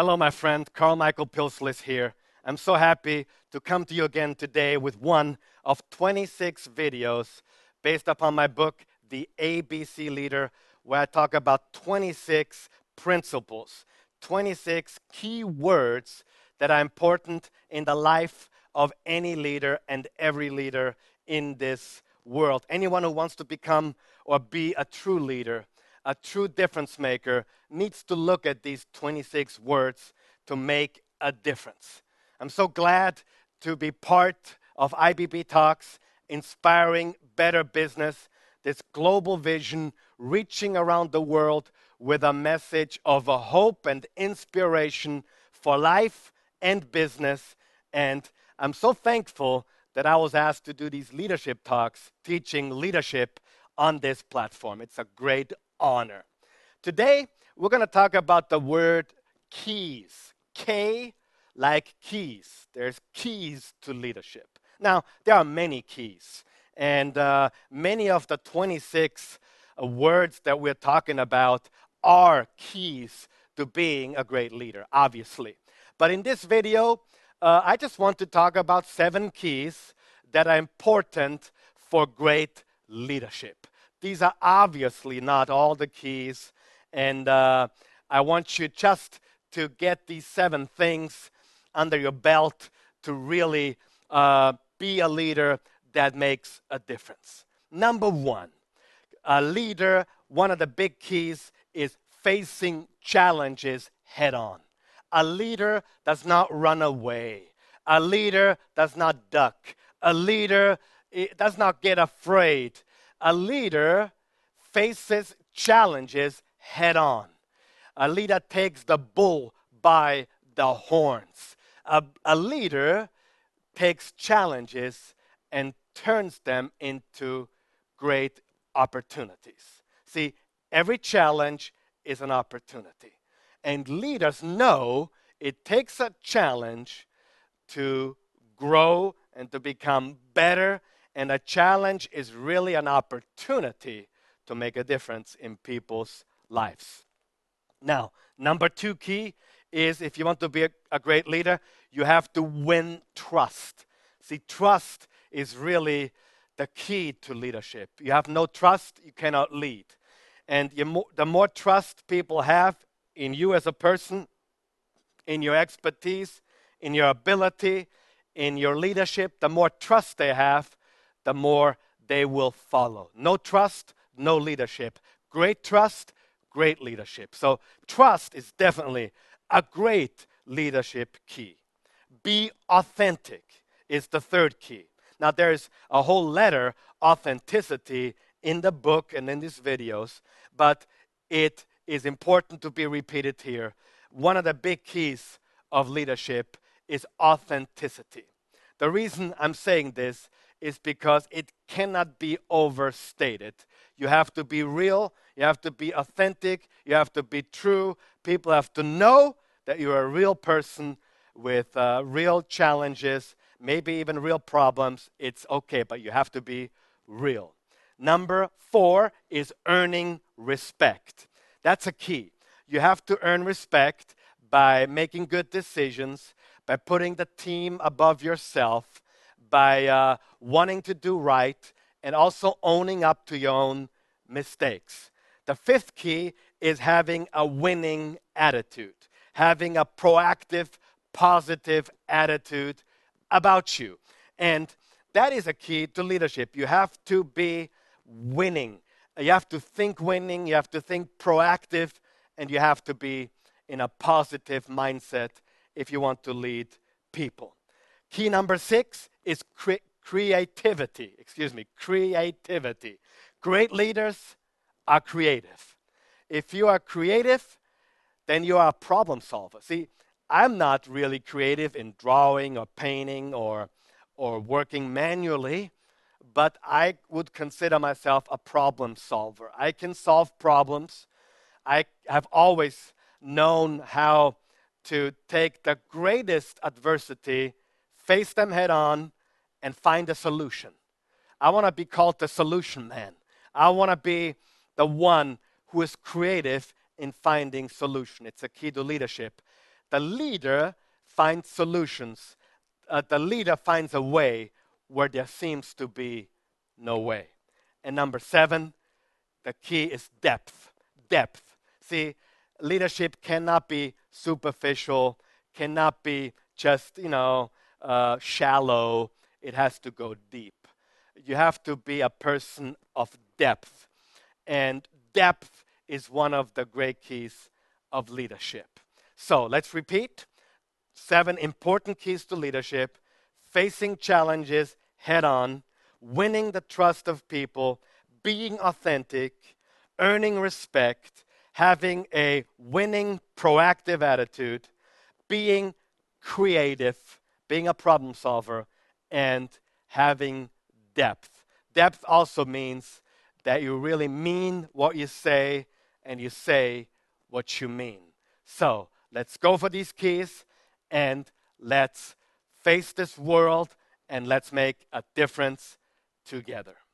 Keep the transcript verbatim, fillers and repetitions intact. Hello, my friend, Carl Michael Pilslis here. I'm so happy to come to you again today with one of twenty-six videos based upon my book, The A B C Leader, where I talk about twenty-six principles, twenty-six key words that are important in the life of any leader and every leader in this world. Anyone who wants to become or be a true leader, a true difference maker, needs to look at these twenty-six words to make a difference. I'm so glad to be part of I B B Talks, inspiring better business, this global vision, reaching around the world with a message of a hope and inspiration for life and business. And I'm so thankful that I was asked to do these leadership talks, teaching leadership on this platform. It's a great honor. Today, we're going to talk about the word keys. K like keys. There's keys to leadership. Now, there are many keys, and uh, many of the twenty-six uh, words that we're talking about are keys to being a great leader, obviously. But in this video, uh, I just want to talk about seven keys that are important for great leadership. These are obviously not all the keys, and uh, I want you just to get these seven things under your belt to really uh, be a leader that makes a difference. Number one, a leader, one of the big keys is facing challenges head on. A leader does not run away. A leader does not duck. A leader does not get afraid. A leader faces challenges head-on. A leader takes the bull by the horns. A, a leader takes challenges and turns them into great opportunities. See, every challenge is an opportunity. And leaders know it takes a challenge to grow and to become better. And a challenge is really an opportunity to make a difference in people's lives. Now, number two key is, if you want to be a, a great leader, you have to win trust. See, trust is really the key to leadership. You have no trust, you cannot lead. And you mo- the more trust people have in you as a person, in your expertise, in your ability, in your leadership, the more trust they have, the more they will follow. No trust, no leadership. Great trust, great leadership. So trust is definitely a great leadership key. Be authentic is the third key. Now, there's a whole letter, authenticity, in the book and in these videos, but it is important to be repeated here. One of the big keys of leadership is authenticity. The reason I'm saying this is because it cannot be overstated. You have to be real, you have to be authentic, you have to be true. People have to know that you're a real person with uh, real challenges, maybe even real problems. It's okay, but you have to be real. Number four is earning respect. That's a key. You have to earn respect by making good decisions, by putting the team above yourself, by uh, wanting to do right, and also owning up to your own mistakes. The fifth key is having a winning attitude, having a proactive, positive attitude about you. And that is a key to leadership. You have to be winning. You have to think winning, you have to think proactive, and you have to be in a positive mindset if you want to lead people. Key number six is cre- creativity. Excuse me, creativity. Great leaders are creative. If you are creative, then you are a problem solver. See, I'm not really creative in drawing or painting or, or working manually, but I would consider myself a problem solver. I can solve problems. I have always known how to take the greatest adversity, face them head on, and find a solution. I want to be called the solution man. I want to be the one who is creative in finding solution. It's a key to leadership. The leader finds solutions. Uh, the leader finds a way where there seems to be no way. And number seven, the key is depth. Depth. See, leadership cannot be superficial, cannot be just, you know, uh, shallow. It has to go deep. You have to be a person of depth. And depth is one of the great keys of leadership. So let's repeat. Seven important keys to leadership: facing challenges head on, winning the trust of people, being authentic, earning respect, having a winning, proactive attitude, being creative, being a problem solver, and having depth. Depth also means that you really mean what you say and you say what you mean. So let's go for these keys and let's face this world and let's make a difference together.